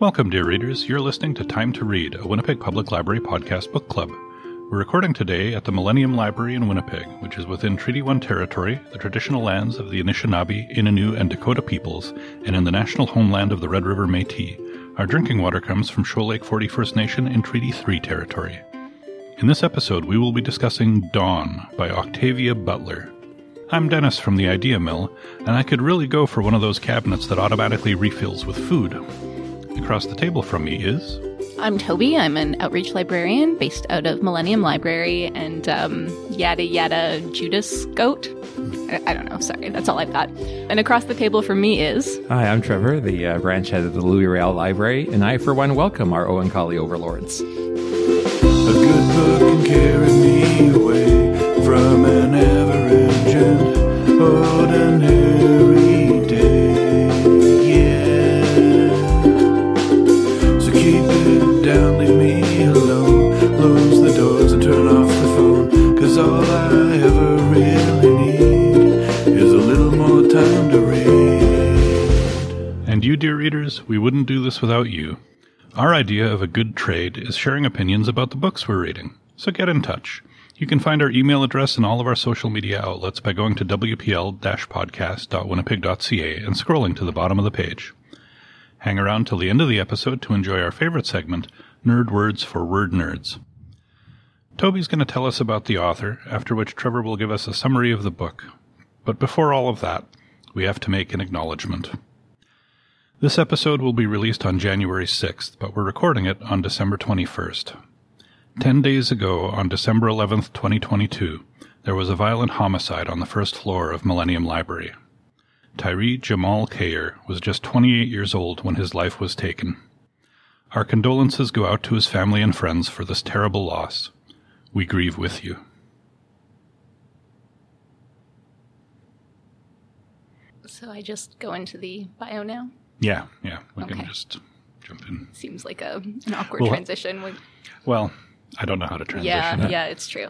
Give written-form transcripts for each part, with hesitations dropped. Welcome, dear readers. You're listening to Time to Read, a Winnipeg Public Library podcast book club. We're recording today at the Millennium Library in Winnipeg, which is within Treaty 1 Territory, the traditional lands of the Anishinaabe, Innu, and Dakota peoples, and in the national homeland of the Red River Métis. Our drinking water comes from Shoal Lake 41st Nation in Treaty 3 Territory. In this episode, we will be discussing Dawn by Octavia Butler. I'm Dennis from the Idea Mill, and I could really go for one of those cabinets that automatically refills with food. Across the table from me is... I'm Toby. I'm an outreach librarian based out of Millennium Library and yada yada Judas goat. I don't know. Sorry. That's all I've got. And across the table from me is... Hi, I'm Trevor, the branch head of the Louis Riel Library, and I, for one, welcome our Oankali overlords. A good book can carry me away from an ever-urgent, ordinary day. Yeah. So keep it down, leave me alone. Close the doors and turn off the phone. 'Cause all I ever really need is a little more time to read. And you, dear readers, we wouldn't do this without you. Our idea of a good trade is sharing opinions about the books we're reading. So get in touch. You can find our email address and all of our social media outlets by going to wpl-podcast.winnipeg.ca and scrolling to the bottom of the page. Hang around till the end of the episode to enjoy our favorite segment, Nerd Words for Word Nerds. Toby's going to tell us about the author, after which Trevor will give us a summary of the book. But before all of that, we have to make an acknowledgement. This episode will be released on January 6th, but we're recording it on December 21st. 10 days ago, on December 11th, 2022, there was a violent homicide on the first floor of Millennium Library. Tyree Jamal Kayer was just 28 years old when his life was taken. Our condolences go out to his family and friends for this terrible loss. We grieve with you. So I just go into the bio now? Yeah. We can just jump in. Seems like an awkward transition. Well, I don't know how to transition. Yeah, it's true.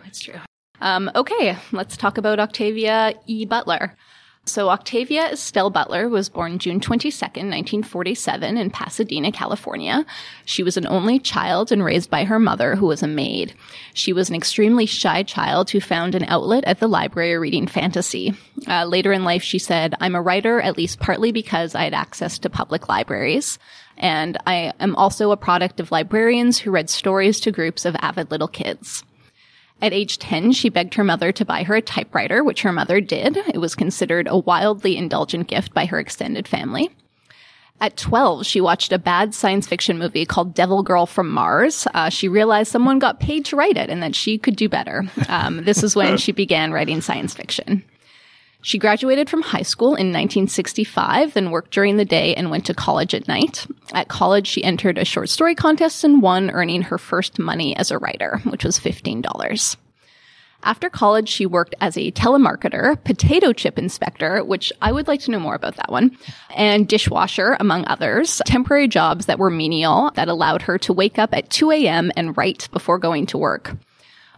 Okay, let's talk about Octavia E. Butler. So Octavia Estelle Butler was born June 22nd, 1947 in Pasadena, California. She was an only child and raised by her mother, who was a maid. She was an extremely shy child who found an outlet at the library reading fantasy. Later in life, she said, "I'm a writer, at least partly because I had access to public libraries. And I am also a product of librarians who read stories to groups of avid little kids." At age 10, she begged her mother to buy her a typewriter, which her mother did. It was considered a wildly indulgent gift by her extended family. At 12, she watched a bad science fiction movie called Devil Girl from Mars. She realized someone got paid to write it and that she could do better. This is when she began writing science fiction. She graduated from high school in 1965, then worked during the day and went to college at night. At college, she entered a short story contest and won, earning her first money as a writer, which was $15. After college, she worked as a telemarketer, potato chip inspector, which I would like to know more about that one, and dishwasher, among others, temporary jobs that were menial that allowed her to wake up at 2 a.m. and write before going to work.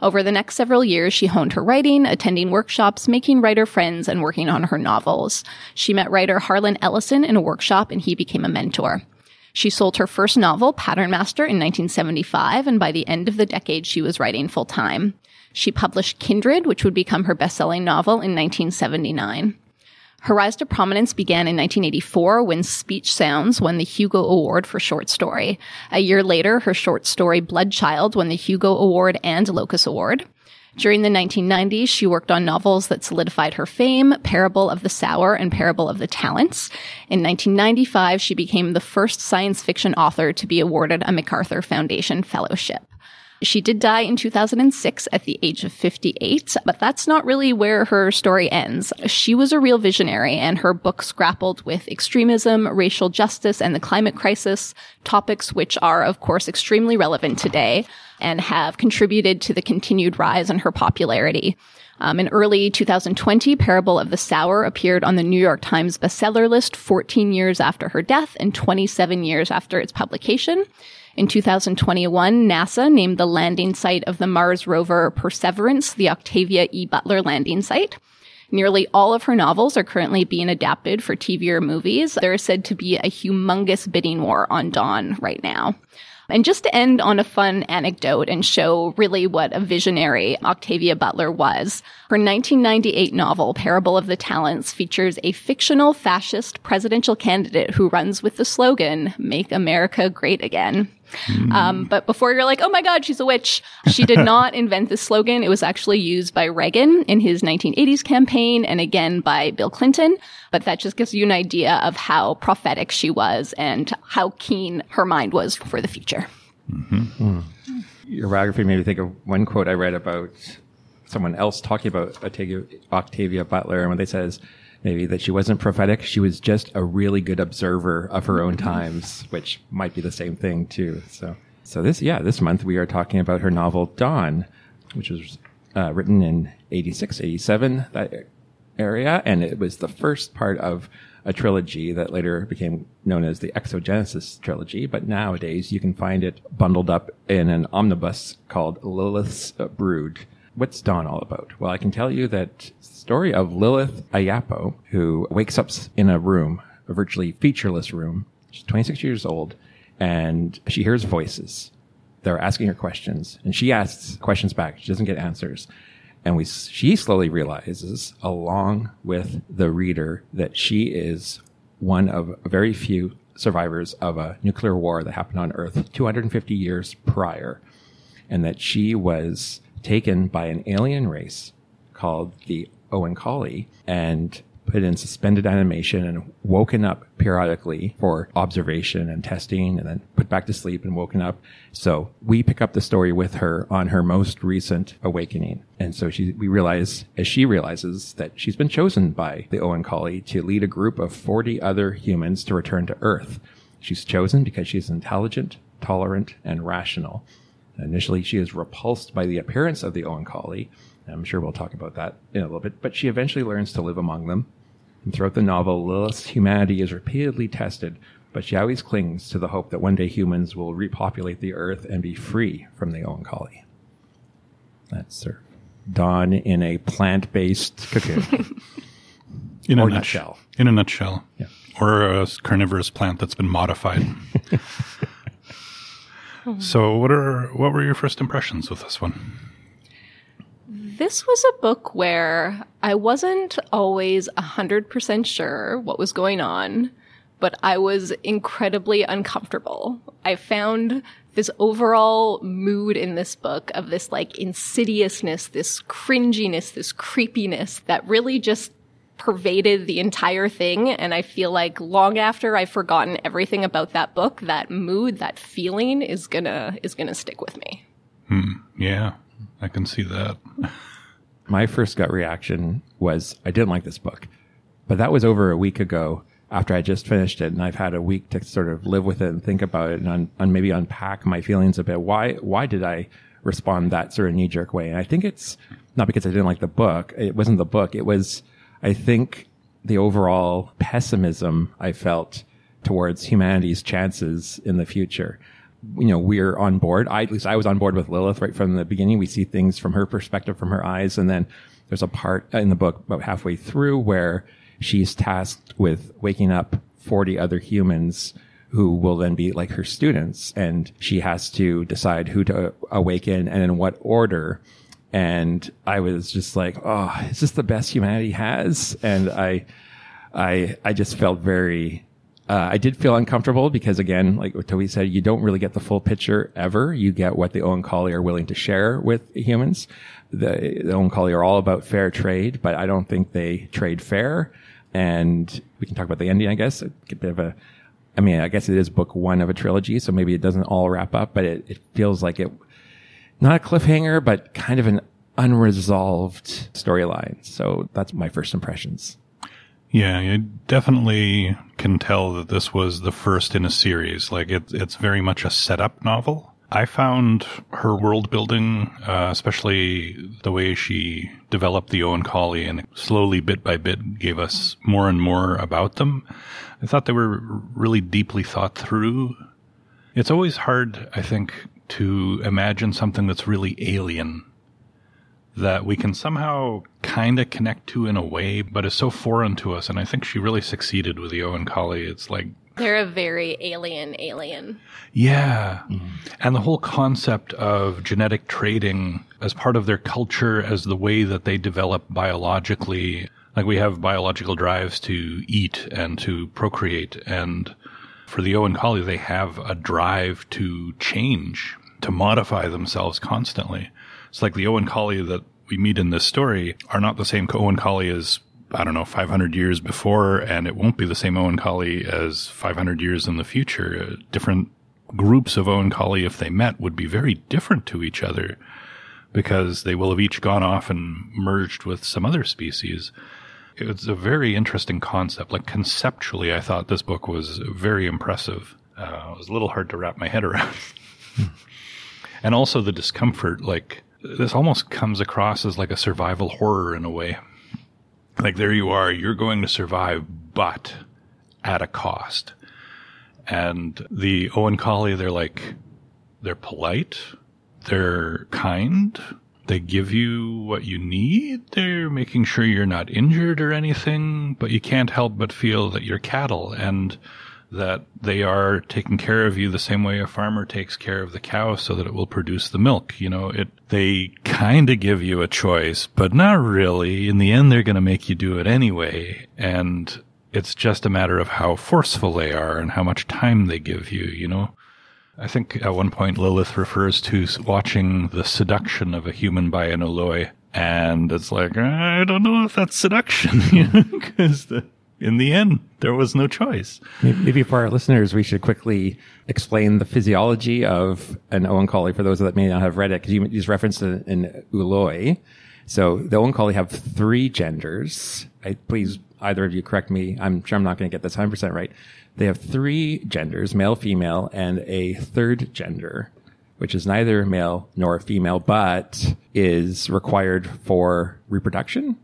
Over the next several years, she honed her writing, attending workshops, making writer friends, and working on her novels. She met writer Harlan Ellison in a workshop, and he became a mentor. She sold her first novel, Patternmaster, in 1975, and by the end of the decade, she was writing full-time. She published Kindred, which would become her best-selling novel, in 1979. Her rise to prominence began in 1984 when Speech Sounds won the Hugo Award for short story. A year later, her short story Bloodchild won the Hugo Award and Locus Award. During the 1990s, she worked on novels that solidified her fame, Parable of the Sower and Parable of the Talents. In 1995, she became the first science fiction author to be awarded a MacArthur Foundation Fellowship. She did die in 2006 at the age of 58, but that's not really where her story ends. She was a real visionary, and her books grappled with extremism, racial justice, and the climate crisis, topics which are, of course, extremely relevant today and have contributed to the continued rise in her popularity. In early 2020, Parable of the Sower appeared on the New York Times bestseller list 14 years after her death and 27 years after its publication. In 2021, NASA named the landing site of the Mars rover Perseverance the Octavia E. Butler landing site. Nearly all of her novels are currently being adapted for TV or movies. There is said to be a humongous bidding war on Dawn right now. And just to end on a fun anecdote and show really what a visionary Octavia Butler was, her 1998 novel, Parable of the Talents, features a fictional fascist presidential candidate who runs with the slogan, "Make America Great Again." But before you're like, oh my God, she's a witch, she did not invent this slogan. It was actually used by Reagan in his 1980s campaign and again by Bill Clinton. But that just gives you an idea of how prophetic she was and how keen her mind was for the future. Your biography made me think of one quote I read about someone else talking about Octavia Butler, and when they says maybe that she wasn't prophetic, she was just a really good observer of her own times, which might be the same thing too. So this month we are talking about her novel Dawn, which was written in 86, 87, that area, and it was the first part of a trilogy that later became known as the Exogenesis trilogy, but nowadays you can find it bundled up in an omnibus called Lilith's Brood. What's Dawn all about? Well, I can tell you that story of Lilith Ayapo, who wakes up in a room, a virtually featureless room. She's 26 years old, and she hears voices. They're asking her questions, and she asks questions back. She doesn't get answers. And she slowly realizes, along with the reader, that she is one of very few survivors of a nuclear war that happened on Earth 250 years prior, and that she was taken by an alien race called the Oankali and put in suspended animation and woken up periodically for observation and testing, and then put back to sleep and woken up. So we pick up the story with her on her most recent awakening. And so she realizes that she's been chosen by the Oankali to lead a group of 40 other humans to return to Earth. She's chosen because she's intelligent, tolerant, and rational. Initially, she is repulsed by the appearance of the Oankali. I'm sure we'll talk about that in a little bit. But she eventually learns to live among them. And throughout the novel, Lilith's humanity is repeatedly tested, but she always clings to the hope that one day humans will repopulate the Earth and be free from the Oankali. That's her Dawn in a plant-based cocoon. in a nutshell. In a nutshell. Yeah. Or a carnivorous plant that's been modified. So what were your first impressions with this one? This was a book where I wasn't always 100% sure what was going on, but I was incredibly uncomfortable. I found this overall mood in this book of this like insidiousness, this cringiness, this creepiness that really just pervaded the entire thing, and I feel like long after I've forgotten everything about that book, that mood, that feeling is gonna stick with me. Yeah, I can see that. My first gut reaction was I didn't like this book, but that was over a week ago after I just finished it, and I've had a week to sort of live with it and think about it and maybe unpack my feelings a bit. Why did I respond that sort of knee-jerk way? And I think it's not because I didn't like the book. It wasn't the book. It was, I think, the overall pessimism I felt towards humanity's chances in the future. You know, we're on board. At least I was on board with Lilith right from the beginning. We see things from her perspective, from her eyes. And then there's a part in the book about halfway through where she's tasked with waking up 40 other humans who will then be like her students. And she has to decide who to awaken and in what order. And I was just like, oh, is this the best humanity has? And I just felt very, I did feel uncomfortable because, again, like what Toby said, you don't really get the full picture ever. You get what the Oankali are willing to share with humans. The Oankali are all about fair trade, but I don't think they trade fair. And we can talk about the ending, I guess. I guess it is book one of a trilogy, so maybe it doesn't all wrap up, but it feels like it. Not a cliffhanger, but kind of an unresolved storyline. So that's my first impressions. Yeah, I definitely can tell that this was the first in a series. Like, it's very much a setup novel. I found her world building, especially the way she developed the Oankali and slowly, bit by bit, gave us more and more about them. I thought they were really deeply thought through. It's always hard, I think, to imagine something that's really alien. that we can somehow kind of connect to in a way, but is so foreign to us. And I think she really succeeded with the Oankali. It's like... they're a very alien. Yeah. Mm-hmm. And the whole concept of genetic trading as part of their culture, as the way that they develop biologically. Like, we have biological drives to eat and to procreate. And for the Oankali, they have a drive to change, to modify themselves constantly. It's like the Oankali that we meet in this story are not the same Oankali as, I don't know, 500 years before, and it won't be the same Oankali as 500 years in the future. Different groups of Oankali, if they met, would be very different to each other because they will have each gone off and merged with some other species. It's a very interesting concept. Like, conceptually, I thought this book was very impressive. It was a little hard to wrap my head around. And also the discomfort, like, this almost comes across as like a survival horror in a way. Like, there you are, you're going to survive, but at a cost. And the Oankali, they're polite, they're kind, they give you what you need, they're making sure you're not injured or anything, but you can't help but feel that you're cattle and that they are taking care of you the same way a farmer takes care of the cow so that it will produce the milk. You know, they kind of give you a choice, but not really. In the end, they're going to make you do it anyway. And it's just a matter of how forceful they are and how much time they give you, you know. I think at one point Lilith refers to watching the seduction of a human by an Ooloi. And it's like, I don't know if that's seduction, you know, because in the end, there was no choice. Maybe for our listeners, we should quickly explain the physiology of an Oankali for those that may not have read it, because you just referenced an Ooloi. So the Oankali have three genders. Please, either of you correct me. I'm sure I'm not going to get this 100% right. They have three genders, male, female, and a third gender, which is neither male nor female, but is required for reproduction.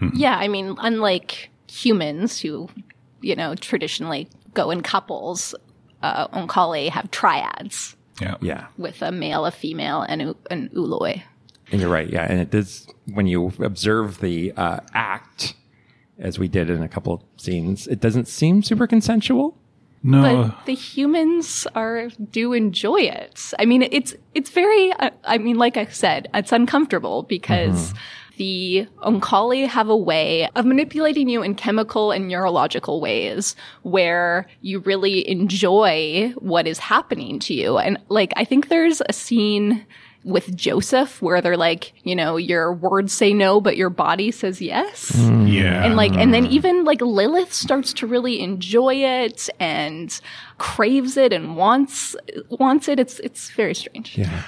Mm-hmm. Yeah, I mean, unlike humans who, you know, traditionally go in couples, Oankali have triads. Yeah. With a male, a female, and an Ooloi. And you're right, yeah. And it is, when you observe the act, as we did in a couple of scenes, it doesn't seem super consensual. No. But the humans do enjoy it. I mean, it's very, I mean, like I said, it's uncomfortable because... Mm-hmm. The Oankali have a way of manipulating you in chemical and neurological ways where you really enjoy what is happening to you. And, like, I think there's a scene with Joseph where they're like, you know, your words say no, but your body says yes. Yeah. And, like, and then even, like, Lilith starts to really enjoy it and craves it and wants it. It's very strange. Yeah.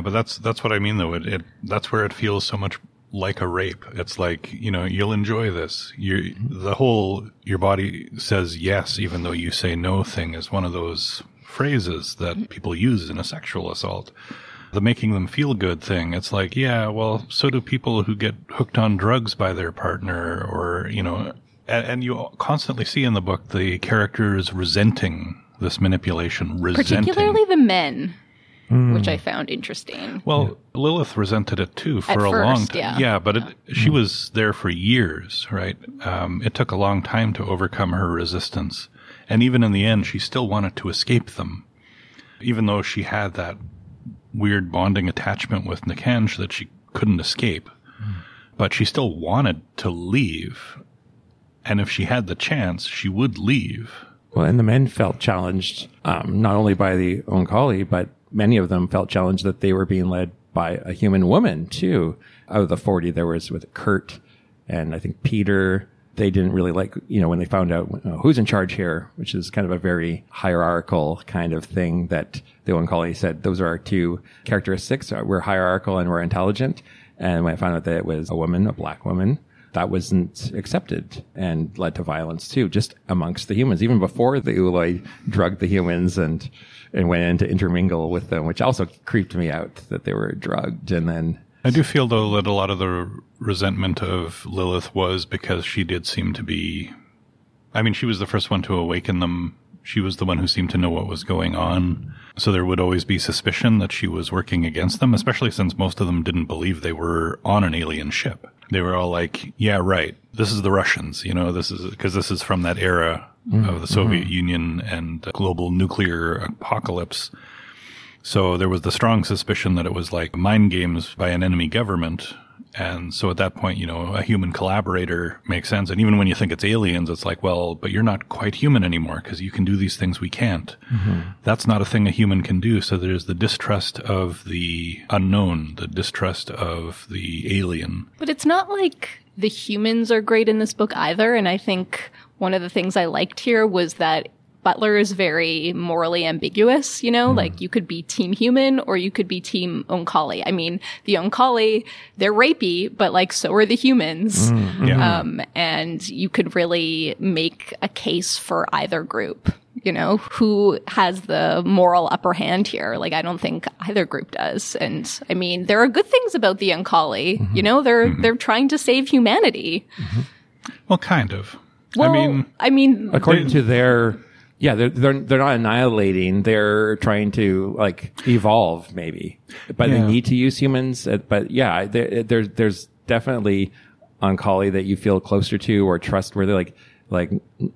But that's what I mean, though. It that's where it feels so much like a rape. It's like, you know, you'll enjoy this. Your body says yes, even though you say no thing is one of those phrases that people use in a sexual assault. The making them feel good thing. It's like, yeah, well, so do people who get hooked on drugs by their partner or, you know, and you constantly see in the book the characters resenting this manipulation, particularly the men. Mm. Which I found interesting. Well, yeah. Lilith resented it too for a long time. Yeah, but she was there for years, right? It took a long time to overcome her resistance. And even in the end, she still wanted to escape them. Even though she had that weird bonding attachment with Nakanj that she couldn't escape. Mm. But she still wanted to leave. And if she had the chance, she would leave. Well, and the men felt challenged, not only by the Oankali, but many of them felt challenged that they were being led by a human woman, too. Out of the 40, there was with Kurt and I think Peter. They didn't really like, you know, when they found out who's in charge here, which is kind of a very hierarchical kind of thing that the Oankali said, those are our two characteristics. We're hierarchical and we're intelligent. And when I found out that it was a woman, a black woman, that wasn't accepted and led to violence, too, just amongst the humans, even before the Ooloi drugged the humans and went in to intermingle with them, which also creeped me out that they were drugged. And then I do feel, though, that a lot of the resentment of Lilith was because she did seem to be, I mean, she was the first one to awaken them. She was the one who seemed to know what was going on. So there would always be suspicion that she was working against them, especially since most of them didn't believe they were on an alien ship. They were all like, yeah, right. This is the Russians, you know, this is because this is from that era of the Soviet Union and global nuclear apocalypse. So there was the strong suspicion that it was like mind games by an enemy government. And so at that point, you know, a human collaborator makes sense. And even when you think it's aliens, it's like, well, but you're not quite human anymore because you can do these things we can't. Mm-hmm. That's not a thing a human can do. So there's the distrust of the unknown, the distrust of the alien. But it's not like the humans are great in this book either. And I think one of the things I liked here was that Butler is very morally ambiguous, you know, like you could be team human or you could be team Oankali. I mean, the Oankali, they're rapey, but like so are the humans. And you could really make a case for either group, you know, who has the moral upper hand here. Like, I don't think either group does. And I mean, there are good things about the Oankali, you know, they're trying to save humanity. Well, kind of. Well, I mean according to their... Yeah, they're not annihilating. They're trying to like evolve, maybe, but they need to use humans. But yeah, there's definitely Oankali that you feel closer to or trustworthy, like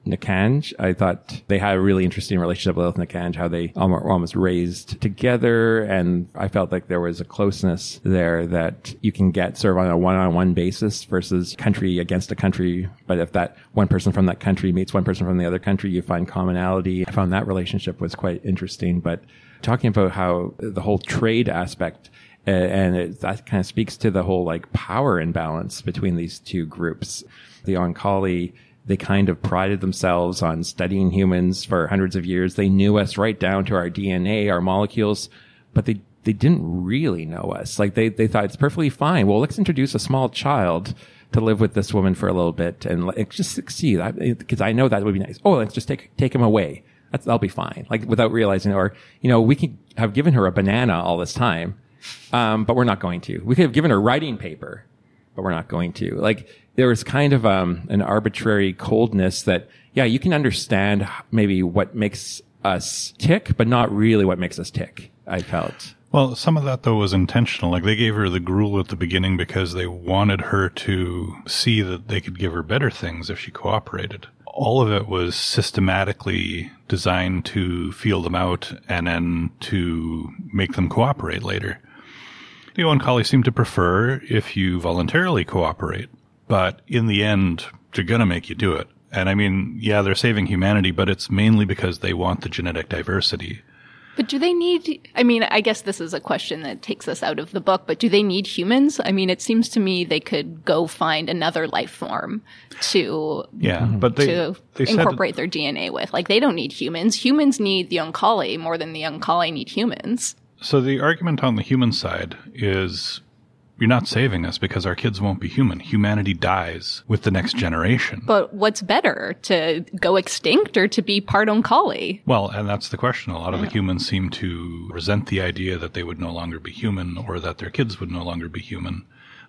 Nakanj. I thought they had a really interesting relationship with Nakanj, how they almost raised together, and I felt like there was a closeness there that you can get sort of on a one-on-one basis versus country against a country. But if that one person from that country meets one person from the other country, you find commonality. I found that relationship was quite interesting. But talking about how the whole trade aspect, and that kind of speaks to the whole like power imbalance between these two groups. The Oankali, they kind of prided themselves on studying humans for hundreds of years. They knew us right down to our DNA, our molecules, but they didn't really know us. Like they thought it's perfectly fine. Well, let's introduce a small child to live with this woman for a little bit and just succeed because I know that would be nice. Oh, let's just take him away. That'll be fine. Like without realizing, or, you know, we could have given her a banana all this time, but we're not going to. We could have given her writing paper, but we're not going to. Like, there was kind of an arbitrary coldness that, yeah, you can understand maybe what makes us tick, but not really what makes us tick, I felt. Well, some of that, though, was intentional. Like, they gave her the gruel at the beginning because they wanted her to see that they could give her better things if she cooperated. All of it was systematically designed to feel them out and then to make them cooperate later. The Oankali seem to prefer if you voluntarily cooperate, but in the end, they're going to make you do it. And I mean, yeah, they're saving humanity, but it's mainly because they want the genetic diversity. But do they need, I mean, I guess this is a question that takes us out of the book, but do they need humans? I mean, it seems to me they could go find another life form to, but they incorporate their DNA with. Like, they don't need humans. Humans need the Oankali more than the Oankali need humans. So the argument on the human side is, you're not saving us because our kids won't be human. Humanity dies with the next generation. But what's better, to go extinct or to be part Oankali? Well, and that's the question. A lot of the humans seem to resent the idea that they would no longer be human or that their kids would no longer be human,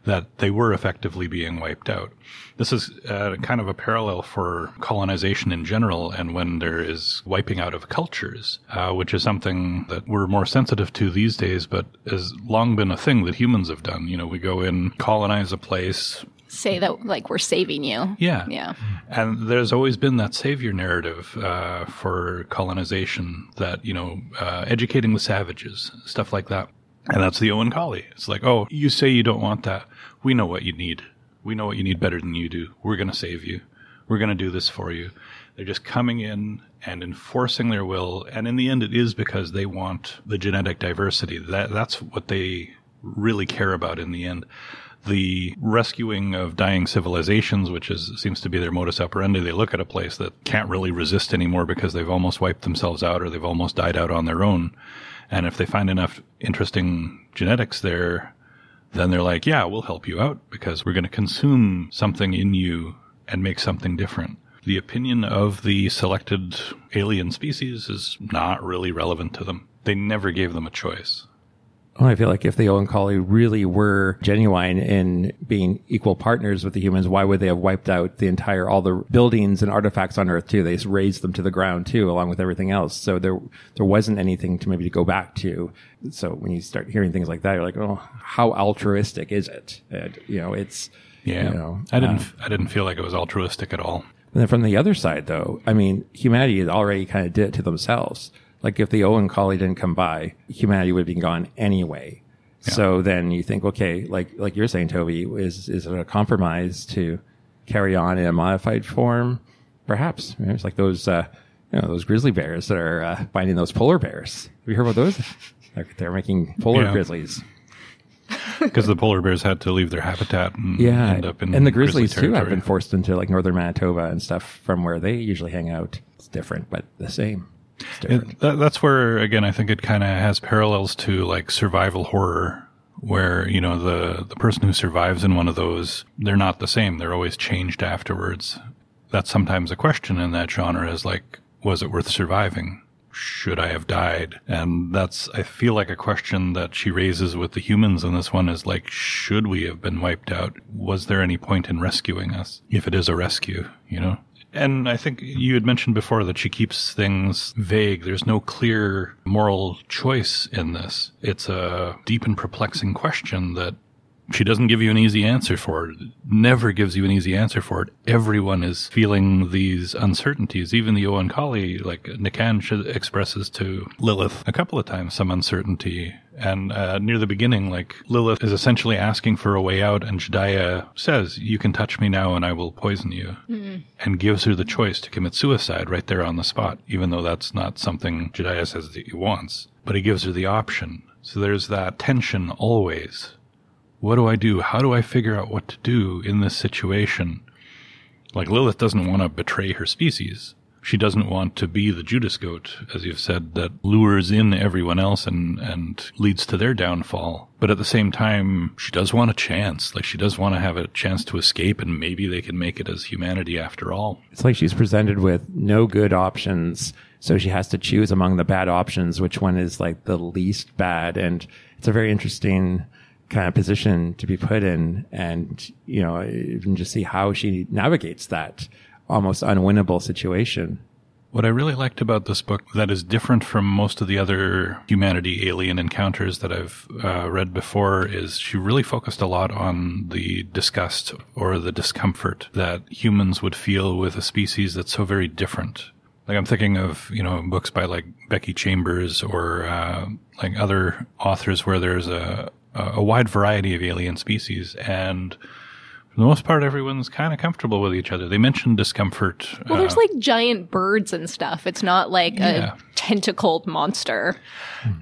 that they were effectively being wiped out. This is kind of a parallel for colonization in general and when there is wiping out of cultures, which is something that we're more sensitive to these days, but has long been a thing that humans have done. You know, we go in, colonize a place. Say that, like, we're saving you. Yeah. Yeah. And there's always been that savior narrative for colonization that, you know, educating the savages, stuff like that. And that's the Oankali. It's like, oh, you say you don't want that. We know what you need. We know what you need better than you do. We're going to save you. We're going to do this for you. They're just coming in and enforcing their will. And in the end, it is because they want the genetic diversity. That's what they really care about in the end. The rescuing of dying civilizations, which seems to be their modus operandi. They look at a place that can't really resist anymore because they've almost wiped themselves out or they've almost died out on their own. And if they find enough interesting genetics there, then they're like, yeah, we'll help you out because we're going to consume something in you and make something different. The opinion of the selected alien species is not really relevant to them. They never gave them a choice. Well, I feel like if the Oankali really were genuine in being equal partners with the humans, why would they have wiped out the entire, all the buildings and artifacts on Earth too? They just razed them to the ground too, along with everything else. So there wasn't anything to maybe go back to. So when you start hearing things like that, you're like, oh, how altruistic is it? And, you know, it's, yeah, you know, I didn't feel like it was altruistic at all. And then from the other side though, I mean, humanity already kind of did it to themselves. Like if the Oankali didn't come by, humanity would have been gone anyway. Yeah. So then you think, okay, like you're saying, Toby, is it a compromise to carry on in a modified form? Perhaps. You know, it's like those those grizzly bears that are finding those polar bears. Have you heard about those? Like they're making polar grizzlies. Because the polar bears had to leave their habitat and end up in, and the grizzlies too have been forced into like northern Manitoba and stuff from where they usually hang out. It's different, but the same. That's where, again, I think it kind of has parallels to like survival horror, where, you know, the person who survives in one of those, they're not the same. They're always changed afterwards. That's sometimes a question in that genre is like, was it worth surviving? Should I have died? And that's, I feel like, a question that she raises with the humans in this one is like, should we have been wiped out? Was there any point in rescuing us? If it is a rescue, you know? And I think you had mentioned before that she keeps things vague. There's no clear moral choice in this. It's a deep and perplexing question that she doesn't give you an easy answer for. Never gives you an easy answer for it. Everyone is feeling these uncertainties. Even the Oankali, like Nikan expresses to Lilith a couple of times some uncertainty. And near the beginning, like, Lilith is essentially asking for a way out, and Jediah says, you can touch me now and I will poison you, and gives her the choice to commit suicide right there on the spot, even though that's not something Jediah says that he wants. But he gives her the option. So there's that tension always. What do I do? How do I figure out what to do in this situation? Like, Lilith doesn't want to betray her species. She doesn't want to be the Judas goat, as you've said, that lures in everyone else and leads to their downfall. But at the same time, she does want a chance. Like, she does want to have a chance to escape, and maybe they can make it as humanity after all. It's like she's presented with no good options, so she has to choose among the bad options, which one is, like, the least bad. And it's a very interesting kind of position to be put in. And, you know, you can just see how she navigates that almost unwinnable situation. What I really liked about this book that is different from most of the other humanity alien encounters that I've read before is she really focused a lot on the disgust or the discomfort that humans would feel with a species that's so very different. Like, I'm thinking of, you know, books by like Becky Chambers or like other authors where there's a wide variety of alien species, and for the most part, everyone's kind of comfortable with each other. They mention discomfort. Well, there's like giant birds and stuff. It's not like a tentacled monster.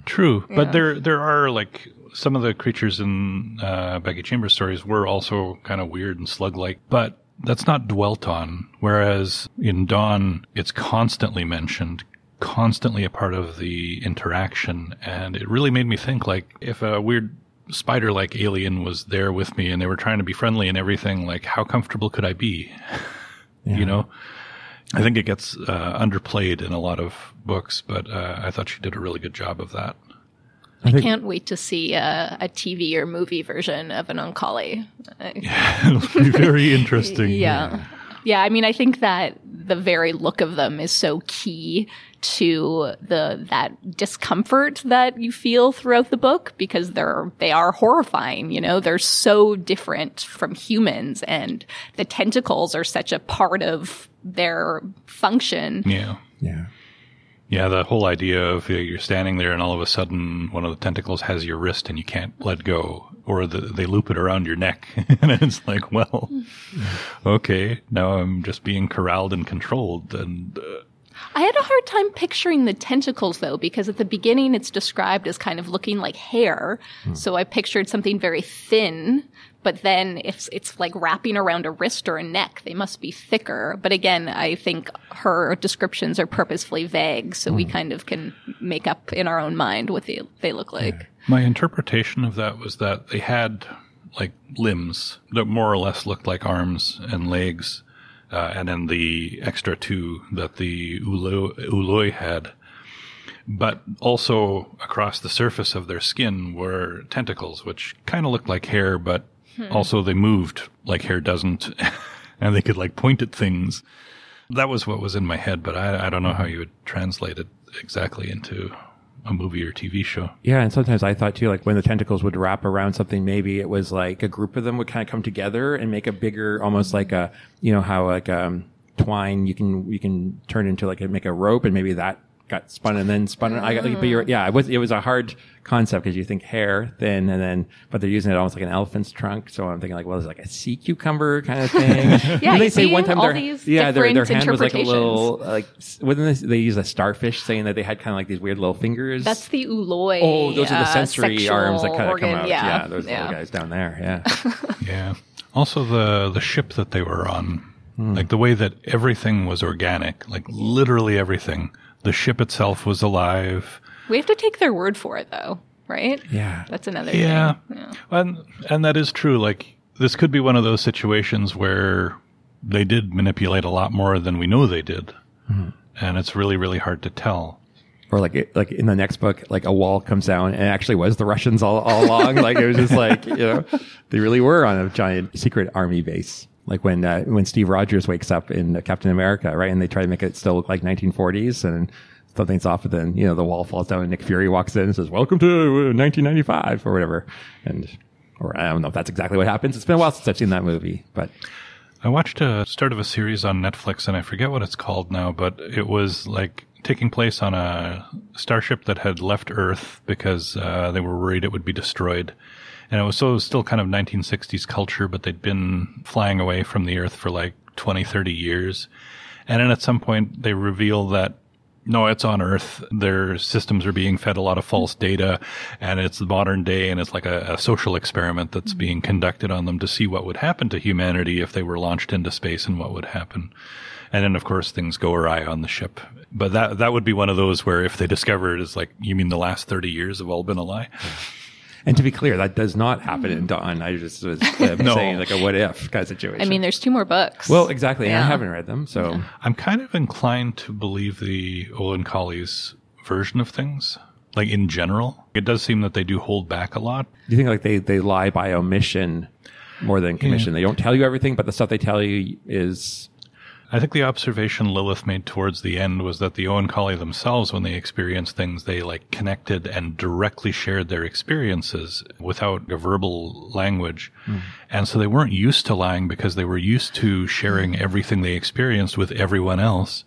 True. Yeah. But there are, like, some of the creatures in Becky Chambers stories were also kind of weird and slug-like, but that's not dwelt on. Whereas in Dawn, it's constantly mentioned, constantly a part of the interaction. And it really made me think, like, if a weird spider-like alien was there with me and they were trying to be friendly and everything, like, how comfortable could I be? Yeah. You know, I think it gets underplayed in a lot of books, but I thought she did a really good job of that. I can't wait to see a TV or movie version of an Oankali. It'll be very interesting. Yeah, I mean, I think that the very look of them is so key to that discomfort that you feel throughout the book, because they are horrifying, you know? They're so different from humans, and the tentacles are such a part of their function. Yeah, the whole idea of you're standing there and all of a sudden one of the tentacles has your wrist and you can't let go, or they loop it around your neck. And it's like, well, okay, now I'm just being corralled and controlled. And I had a hard time picturing the tentacles, though, because at the beginning it's described as kind of looking like hair. So I pictured something very thin. But then if it's like wrapping around a wrist or a neck, they must be thicker. But again, I think her descriptions are purposefully vague, so we kind of can make up in our own mind what they look like. Yeah. My interpretation of that was that they had, like, limbs that more or less looked like arms and legs, and then the extra two that the Ooloi had. But also across the surface of their skin were tentacles, which kind of looked like hair, but also they moved like hair doesn't, and they could like point at things. That was what was in my head, but I don't know how you would translate it exactly into a movie or TV show. Yeah, and sometimes I thought too, like when the tentacles would wrap around something, maybe it was like a group of them would kind of come together and make a bigger, almost like a, you know, how like twine you can turn into like make a rope, and maybe that got spun and then spun. I got, but you're, yeah, it was a hard concept because you think hair thin and then, but they're using it almost like an elephant's trunk. So I'm thinking like, well, it's like a sea cucumber kind of thing. Yeah, they say one time their hand was like a little like, wouldn't they use a starfish, saying that they had kind of like these weird little fingers? That's the Ooloi. Oh, those are the sensory arms that kind of come out. Yeah, those little guys down there. Yeah, yeah. Also the ship that they were on, like the way that everything was organic, like literally everything. The ship itself was alive. We have to take their word for it, though, right? Yeah. That's another thing. Yeah. And that is true. Like, this could be one of those situations where they did manipulate a lot more than we know they did. Mm-hmm. And it's really, really hard to tell. Or like in the next book, like a wall comes down and it actually was the Russians all along. Like, it was just like, you know, they really were on a giant secret army base. Like when Steve Rogers wakes up in Captain America, right? And they try to make it still look like 1940s, and something's off. And then, you know, the wall falls down, and Nick Fury walks in and says, "Welcome to 1995" or whatever. And or I don't know if that's exactly what happens. It's been a while since I've seen that movie, but I watched a start of a series on Netflix, and I forget what it's called now, but it was like taking place on a starship that had left Earth because they were worried it would be destroyed. And it was so still kind of 1960s culture, but they'd been flying away from the Earth for like 20, 30 years. And then at some point they reveal that, no, it's on Earth. Their systems are being fed a lot of false data, and it's the modern day, and it's like a social experiment that's being conducted on them to see what would happen to humanity if they were launched into space and what would happen. And then, of course, things go awry on the ship. But that would be one of those where if they discover it, it's like, you mean the last 30 years have all been a lie? And to be clear, that does not happen in Dawn. I just was saying like a what-if kind of situation. I mean, there's two more books. Well, exactly. Yeah. And I haven't read them, so... Yeah. I'm kind of inclined to believe the Oankali's version of things, like in general. It does seem that they do hold back a lot. Do you think like they lie by omission more than commission? Yeah. They don't tell you everything, but the stuff they tell you is... I think the observation Lilith made towards the end was that the Oankali themselves, when they experienced things, they like connected and directly shared their experiences without a verbal language. Mm. And so they weren't used to lying because they were used to sharing everything they experienced with everyone else.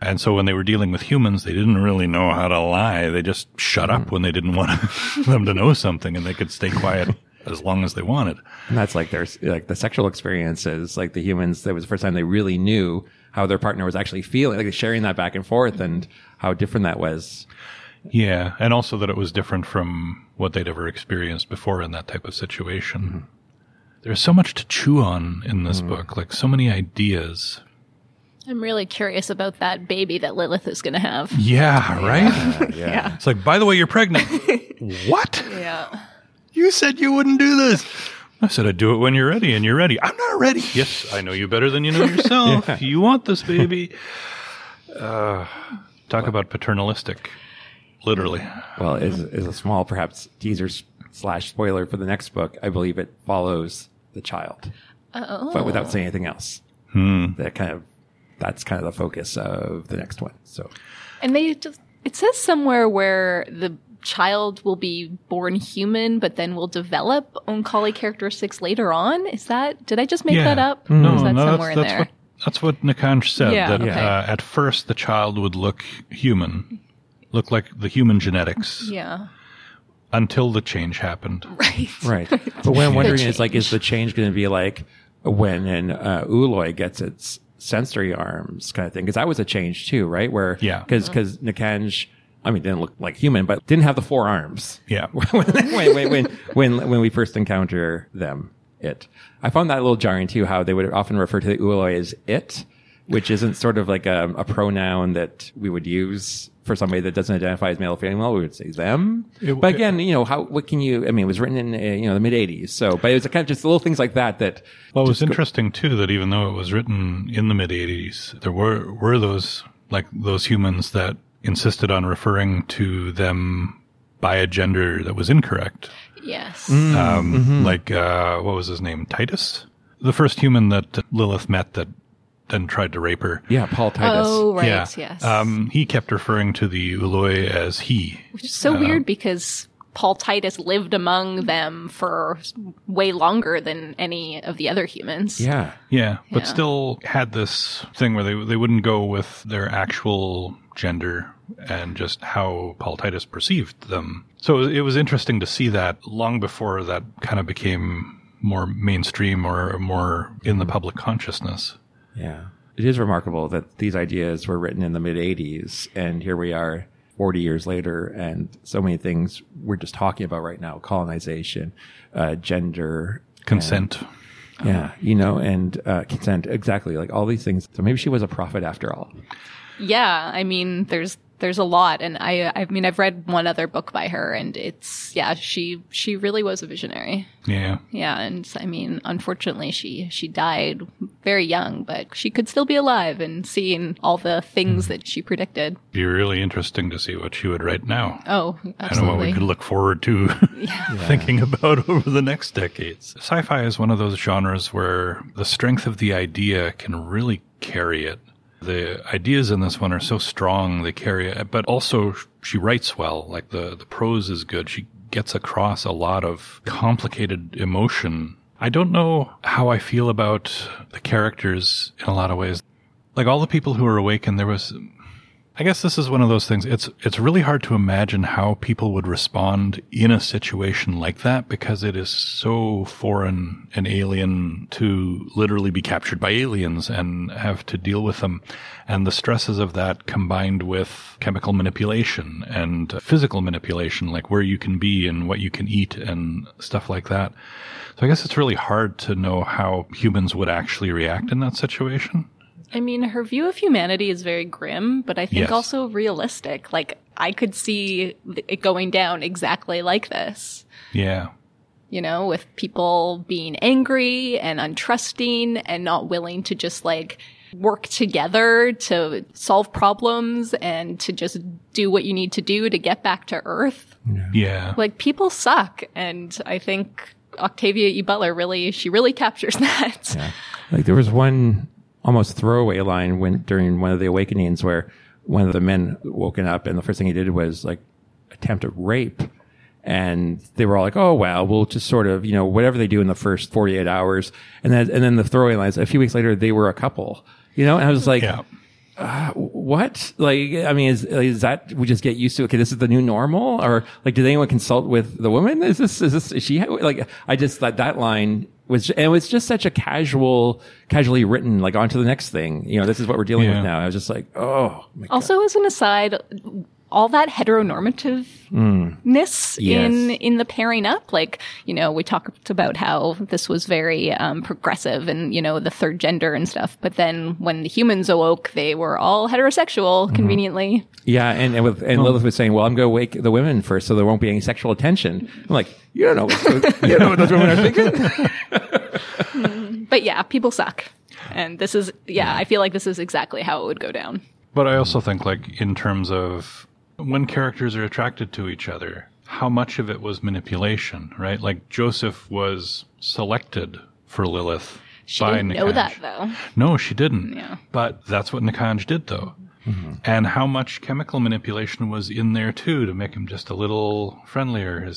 And so when they were dealing with humans, they didn't really know how to lie. They just shut up when they didn't want them to know something, and they could stay quiet as long as they wanted. And that's like there's like the sexual experiences, like the humans, that was the first time they really knew how their partner was actually feeling, like sharing that back and forth and how different that was. Yeah. And also that it was different from what they'd ever experienced before in that type of situation. Mm-hmm. There's so much to chew on in this book, like so many ideas. I'm really curious about that baby that Lilith is going to have. Yeah, right? Yeah, yeah. Yeah. It's like, by the way, you're pregnant. What? Yeah. You said you wouldn't do this. I said, I'd do it when you're ready, and you're ready. I'm not ready. Yes, I know you better than you know yourself. Yeah. You want this baby. Talk about paternalistic, literally. Well, is a small, perhaps, teaser / spoiler for the next book. I believe it follows the child, but without saying anything else. Hmm. That's kind of the focus of the next one. So, and it says somewhere where the child will be born human, but then will develop Oankali characteristics later on. Is that? Did I just make that up? No, or is that somewhere in there? That's what Nikanj said. Yeah, that at first the child would look human, look like the human genetics. Yeah. Until the change happened. Right. But what I'm wondering is like, is the change going to be like when Ooloi gets its sensory arms kind of thing? Because that was a change too, right? Where because Nikanj. I mean, didn't look like human, but didn't have the four arms. Yeah. when we first encounter them, it. I found that a little jarring too, how they would often refer to the Ooloi as it, which isn't sort of like a pronoun that we would use for somebody that doesn't identify as male or female. We would say them. But again, you know, it was written in, the mid-'80s. So, but it was kind of just little things like that. Well, it was interesting too, that even though it was written in the mid-'80s, there were those humans that insisted on referring to them by a gender that was incorrect. Yes. Like, what was his name? Titus? The first human that Lilith met that then tried to rape her. Yeah, Paul Titus. Oh, right, yeah. Yes. He kept referring to the Ooloi as he. Which is so weird because Paul Titus lived among them for way longer than any of the other humans. Yeah. But still had this thing where they wouldn't go with their actual gender and just how Paul Titus perceived them. So it was interesting to see that long before that kind of became more mainstream or more in the public consciousness. Yeah. It is remarkable that these ideas were written in the mid-'80s, and here we are 40 years later, and so many things we're just talking about right now, colonization, gender. Consent. And consent, exactly, like all these things. So maybe she was a prophet after all. Yeah, I mean, there's a lot, and I mean, I've read one other book by her, and it's, she really was a visionary. Yeah. Yeah, and I mean, unfortunately, she died very young, but she could still be alive and seeing all the things that she predicted. It'd be really interesting to see what she would write now. Oh, absolutely. I don't know what we could look forward to thinking about over the next decades. Sci-fi is one of those genres where the strength of the idea can really carry it. The ideas in this one are so strong, they carry it, but also she writes well, like the prose is good. She gets across a lot of complicated emotion. I don't know how I feel about the characters in a lot of ways. Like all the people who are awakened, I guess this is one of those things. It's really hard to imagine how people would respond in a situation like that because it is so foreign and alien to literally be captured by aliens and have to deal with them. And the stresses of that combined with chemical manipulation and physical manipulation, like where you can be and what you can eat and stuff like that. So I guess it's really hard to know how humans would actually react in that situation. I mean, her view of humanity is very grim, but I think also realistic. Like, I could see it going down exactly like this. Yeah. You know, with people being angry and untrusting and not willing to just, like, work together to solve problems and to just do what you need to do to get back to Earth. Yeah. Like, people suck. And I think Octavia E. Butler really captures that. Yeah. Like, there was one almost throwaway line during one of the awakenings where one of the men woken up and the first thing he did was like attempt at rape. And they were all like, oh, wow, we'll just sort of, you know, whatever they do in the first 48 hours. And then the throwaway lines, a few weeks later, they were a couple, you know, and I was like, what? Like, I mean, is that we just get used to, okay, this is the new normal? Or like, did anyone consult with the woman? Is she like, I just thought that line and it was just such a casually written, like, on to the next thing. You know, this is what we're dealing with now. I was just like, oh, my God. Also, as an aside, all that heteronormativeness in the pairing up, like, you know, we talked about how this was very progressive and, you know, the third gender and stuff. But then when the humans awoke, they were all heterosexual, conveniently. Yeah, and Lilith was saying, well, I'm going to wake the women first so there won't be any sexual attention. I'm like, you don't know what those women are thinking. But yeah, people suck. And this is, I feel like this is exactly how it would go down. But I also think, like, in terms of when characters are attracted to each other, how much of it was manipulation, right? Like, Joseph was selected for Lilith by Nikanj. She didn't know that, though. No, she didn't. Yeah. But that's what Nikanj did, though. Mm-hmm. And how much chemical manipulation was in there, too, to make him just a little friendlier, a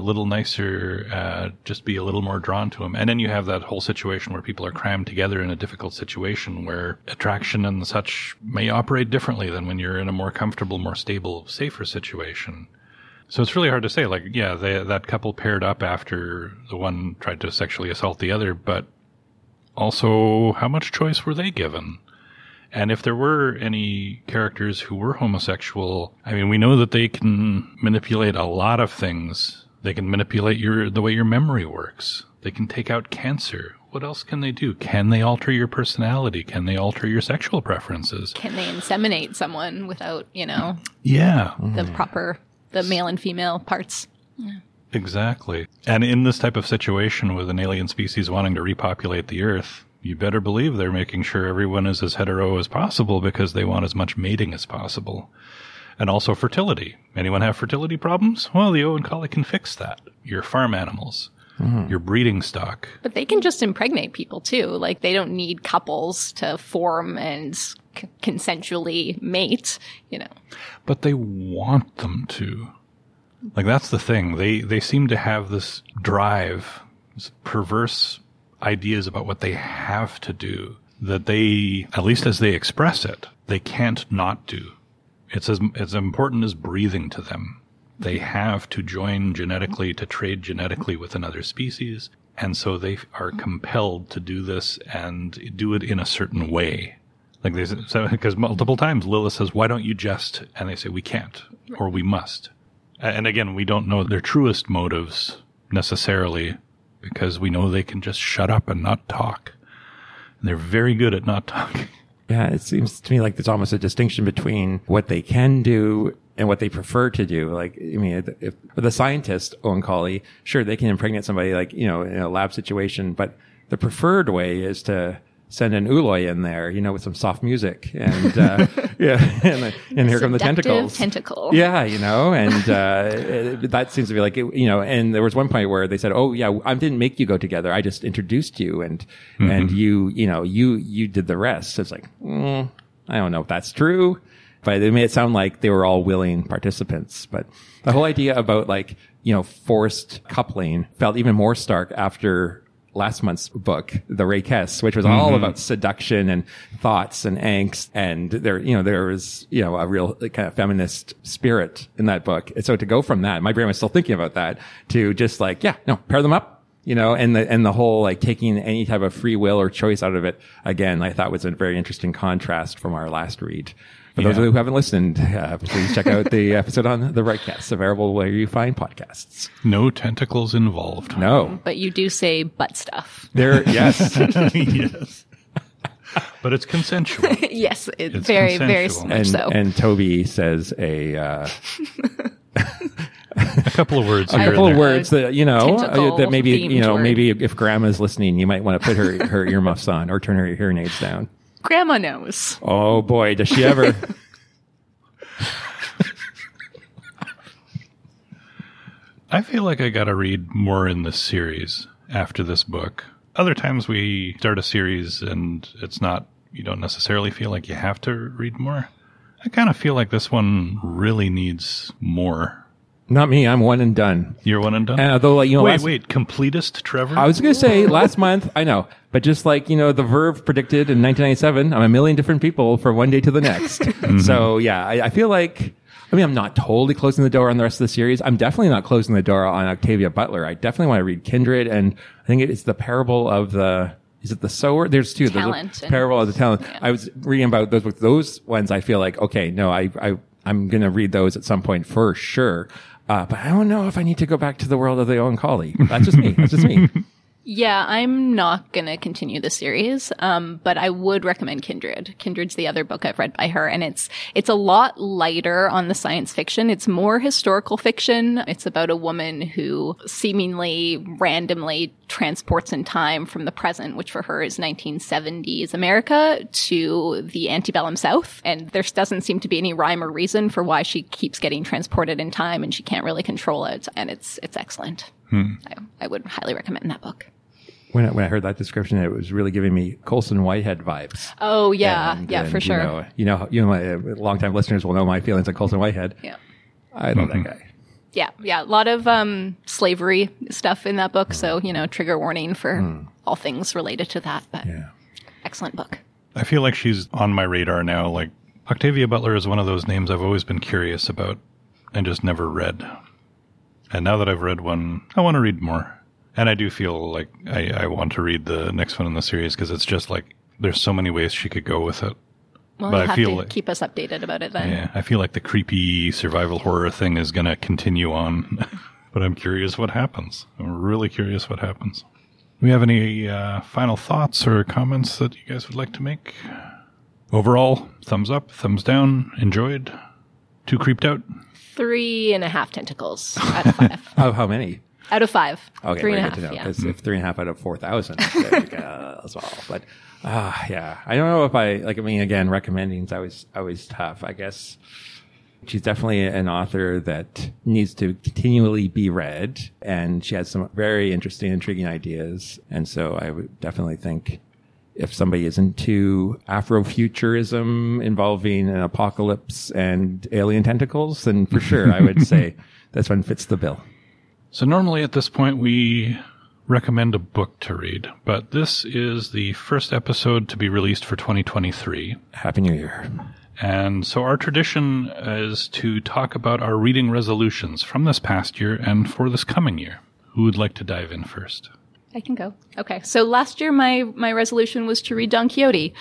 little nicer, just be a little more drawn to him. And then you have that whole situation where people are crammed together in a difficult situation where attraction and such may operate differently than when you're in a more comfortable, more stable, safer situation. So it's really hard to say, like, yeah, that couple paired up after the one tried to sexually assault the other, but also how much choice were they given? And if there were any characters who were homosexual, I mean, we know that they can manipulate a lot of things. They can manipulate the way your memory works. They can take out cancer. What else can they do? Can they alter your personality? Can they alter your sexual preferences? Can they inseminate someone without, you know, the male and female parts? Yeah. Exactly. And in this type of situation with an alien species wanting to repopulate the Earth, you better believe they're making sure everyone is as hetero as possible because they want as much mating as possible. And also fertility. Anyone have fertility problems? Well, the Oankali can fix that. Your farm animals, your breeding stock. But they can just impregnate people, too. Like, they don't need couples to form and consensually mate, you know. But they want them to. Like, that's the thing. They seem to have this drive, this perverse ideas about what they have to do, that they, at least as they express it, they can't not do. It's as important as breathing to them. They have to join genetically, to trade genetically with another species, and so they are compelled to do this and do it in a certain way. Like they said, because multiple times Lilith says, "Why don't you jest?" And they say, "We can't," or "We must." And again, we don't know their truest motives necessarily, because we know they can just shut up and not talk. And they're very good at not talking. Yeah, it seems to me like there's almost a distinction between what they can do and what they prefer to do. Like, I mean, if the scientist, Oankali, sure, they can impregnate somebody, like, you know, in a lab situation, but the preferred way is to send an Ooloi in there, you know, with some soft music, and and here come the tentacles. Yeah, you know, and that seems to be like, you know. And there was one point where they said, "Oh, yeah, I didn't make you go together. I just introduced you, and you did the rest." So it's like, I don't know if that's true, but they made it sound like they were all willing participants. But the whole idea about, like, you know, forced coupling felt even more stark after last month's book, The Rakes, which was all about seduction and thoughts and angst. And there was a real kind of feminist spirit in that book. And so to go from that, my brain was still thinking about that, to just like, pair them up, you know, and the whole, like, taking any type of free will or choice out of it, again, I thought was a very interesting contrast from our last read. For those of you who haven't listened, please check out the episode on The Rightcast, available where you find podcasts. No tentacles involved. No. But you do say butt stuff. Yes. Yes. But it's consensual. Yes, it's very consensual. Very much so. And Toby says a couple of words. That, you know, that maybe, you know, maybe if Grandma's listening, you might want to put her earmuffs on or turn her hearing aids down. Grandma knows. Oh, boy, does she ever. I feel like I got to read more in this series after this book. Other times we start a series and it's not, you don't necessarily feel like you have to read more. I kind of feel like this one really needs more. Not me. I'm one and done. You're one and done? Though, like, you know, wait. Completist Trevor? I was going to say, last month, I know. But just like, you know, The Verve predicted in 1997, I'm a million different people from one day to the next. So, yeah, I feel like, I mean, I'm not totally closing the door on the rest of the series. I'm definitely not closing the door on Octavia Butler. I definitely want to read Kindred. And I think it's the Parable of the... Is it the Sower? There's two. There's a Parable of the Talents. Yeah. I was reading about those books. Those ones, I feel like, okay, no, I'm going to read those at some point for sure. But I don't know if I need to go back to the world of the Oankali. That's just me. Yeah, I'm not going to continue the series, but I would recommend Kindred. Kindred's the other book I've read by her, and it's a lot lighter on the science fiction. It's more historical fiction. It's about a woman who seemingly randomly transports in time from the present, which for her is 1970s America, to the antebellum South. And there doesn't seem to be any rhyme or reason for why she keeps getting transported in time, and she can't really control it. And it's excellent. I would highly recommend that book. When I heard that description, it was really giving me Colson Whitehead vibes. Oh, yeah. For sure. You know, my longtime listeners will know my feelings on Colson Whitehead. Yeah. I love that guy. Yeah. A lot of slavery stuff in that book. So, you know, trigger warning for all things related to that. But excellent book. I feel like she's on my radar now. Like, Octavia Butler is one of those names I've always been curious about and just never read. And now that I've read one, I want to read more. And I do feel like I want to read the next one in the series, because it's just like there's so many ways she could go with it. Well, but I feel to, like, keep us updated about it then. Yeah, I feel like the creepy survival horror thing is going to continue on. But I'm curious what happens. I'm really curious what happens. Do we have any final thoughts or comments that you guys would like to make? Overall, thumbs up, thumbs down, enjoyed, too creeped out. 3.5 tentacles out of 5. Of how many? Out of five. Okay, three and a half. Good to know, because if 3.5 out of 4,000, as well. But yeah, I don't know if I like. I mean, again, recommending is always tough. I guess she's definitely an author that needs to continually be read, and she has some very interesting, intriguing ideas. And so, I would definitely think, if somebody is into Afrofuturism involving an apocalypse and alien tentacles, then for sure I would say this one fits the bill. So normally at this point we recommend a book to read, but this is the first episode to be released for 2023. Happy New Year. And so our tradition is to talk about our reading resolutions from this past year and for this coming year. Who would like to dive in first? I can go. Okay. So last year, my resolution was to read Don Quixote,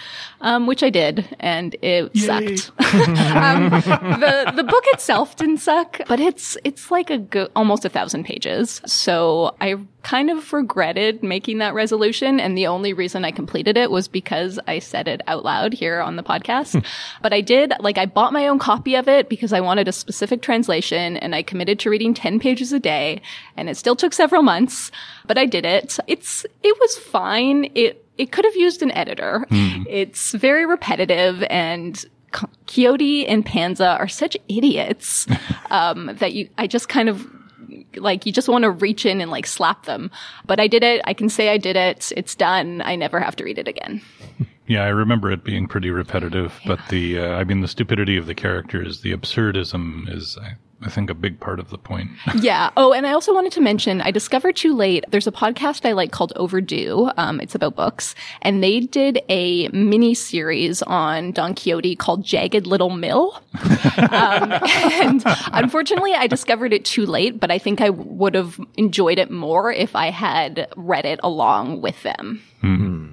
which I did, and it sucked. The book itself didn't suck, but it's like almost 1,000 pages. So I kind of regretted making that resolution, and the only reason I completed it was because I said it out loud here on the podcast. But I did, I bought my own copy of it because I wanted a specific translation, and I committed to reading 10 pages a day, and it still took several months, but I did it. It was fine. It could have used an editor. Mm. It's very repetitive, and Quixote and Panza are such idiots that I just kind of you just want to reach in and slap them. But I did it. I can say I did it. It's done. I never have to read it again. Yeah, I remember it being pretty repetitive, yeah. But the stupidity of the characters, the absurdism is, I think, a big part of the point. Yeah. Oh, and I also wanted to mention, I discovered too late, there's a podcast I like called Overdue. It's about books. And they did a mini series on Don Quixote called Jagged Little Mill. And unfortunately, I discovered it too late, but I think I would have enjoyed it more if I had read it along with them. Mm-hmm.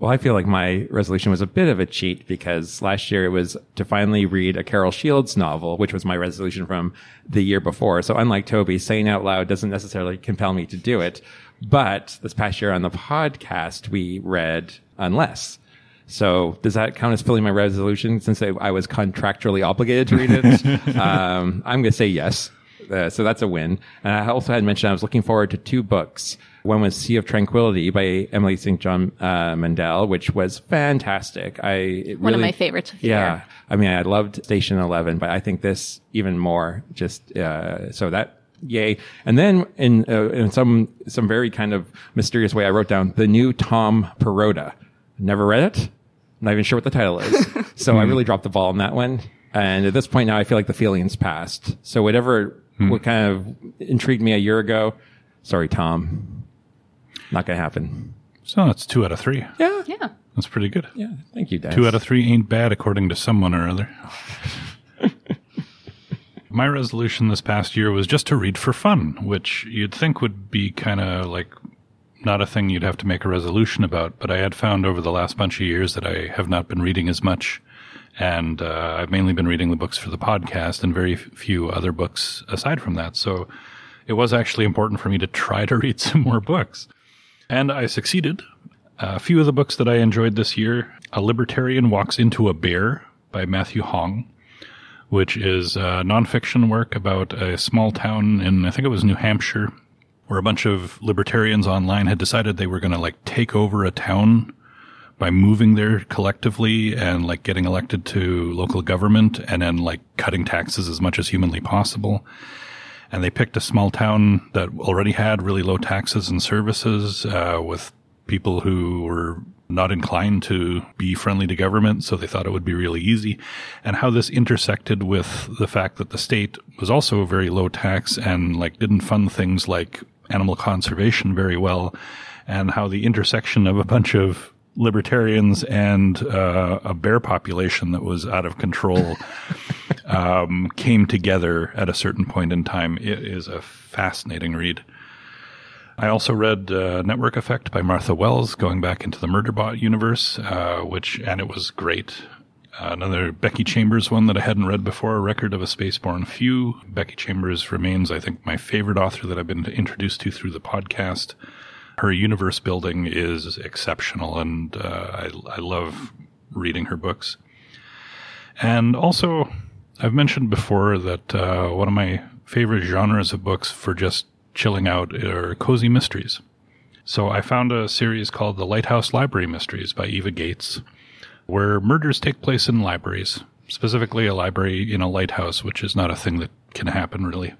Well, I feel like my resolution was a bit of a cheat because last year it was to finally read a Carol Shields novel, which was my resolution from the year before. So unlike Toby, saying out loud doesn't necessarily compel me to do it. But this past year on the podcast, we read Unless. So does that count as filling my resolution since I was contractually obligated to read it? I'm going to say yes. So that's a win. And I also had mentioned I was looking forward to two books. One was Sea of Tranquility by Emily St. John Mandel, which was fantastic. One of my favorites. Yeah. I mean, I loved Station 11, but I think this even more so that, yay. And then in some very kind of mysterious way, I wrote down The New Tom Perrotta. Never read it. Not even sure what the title is. So I really dropped the ball on that one. And at this point now, I feel like the feeling's passed. So what kind of intrigued me a year ago, sorry, Tom, not going to happen. So that's 2 out of 3. Yeah. That's pretty good. Yeah. Thank you, Dad. 2 out of 3 ain't bad, according to someone or other. My resolution this past year was just to read for fun, which you'd think would be kind of not a thing you'd have to make a resolution about. But I had found over the last bunch of years that I have not been reading as much. And I've mainly been reading the books for the podcast and very few other books aside from that. So it was actually important for me to try to read some more books. And I succeeded. A few of the books that I enjoyed this year, A Libertarian Walks into a Bear by Matthew Hong, which is a nonfiction work about a small town in, I think it was New Hampshire, where a bunch of libertarians online had decided they were going to take over a town by moving there collectively and getting elected to local government and then cutting taxes as much as humanly possible. And they picked a small town that already had really low taxes and services with people who were not inclined to be friendly to government, so they thought it would be really easy. And how this intersected with the fact that the state was also very low tax and didn't fund things like animal conservation very well, and how the intersection of a bunch of libertarians and a bear population that was out of control came together at a certain point in time. It is a fascinating read. I also read Network Effect by Martha Wells, going back into the Murderbot universe, and it was great. Another Becky Chambers one that I hadn't read before, A Record of a Spaceborne Few. Becky Chambers remains, I think, my favorite author that I've been introduced to through the podcast. Her universe building is exceptional, and I love reading her books. And also, I've mentioned before that one of my favorite genres of books for just chilling out or cozy mysteries. So I found a series called The Lighthouse Library Mysteries by Eva Gates, where murders take place in libraries, specifically a library in a lighthouse, which is not a thing that can happen really.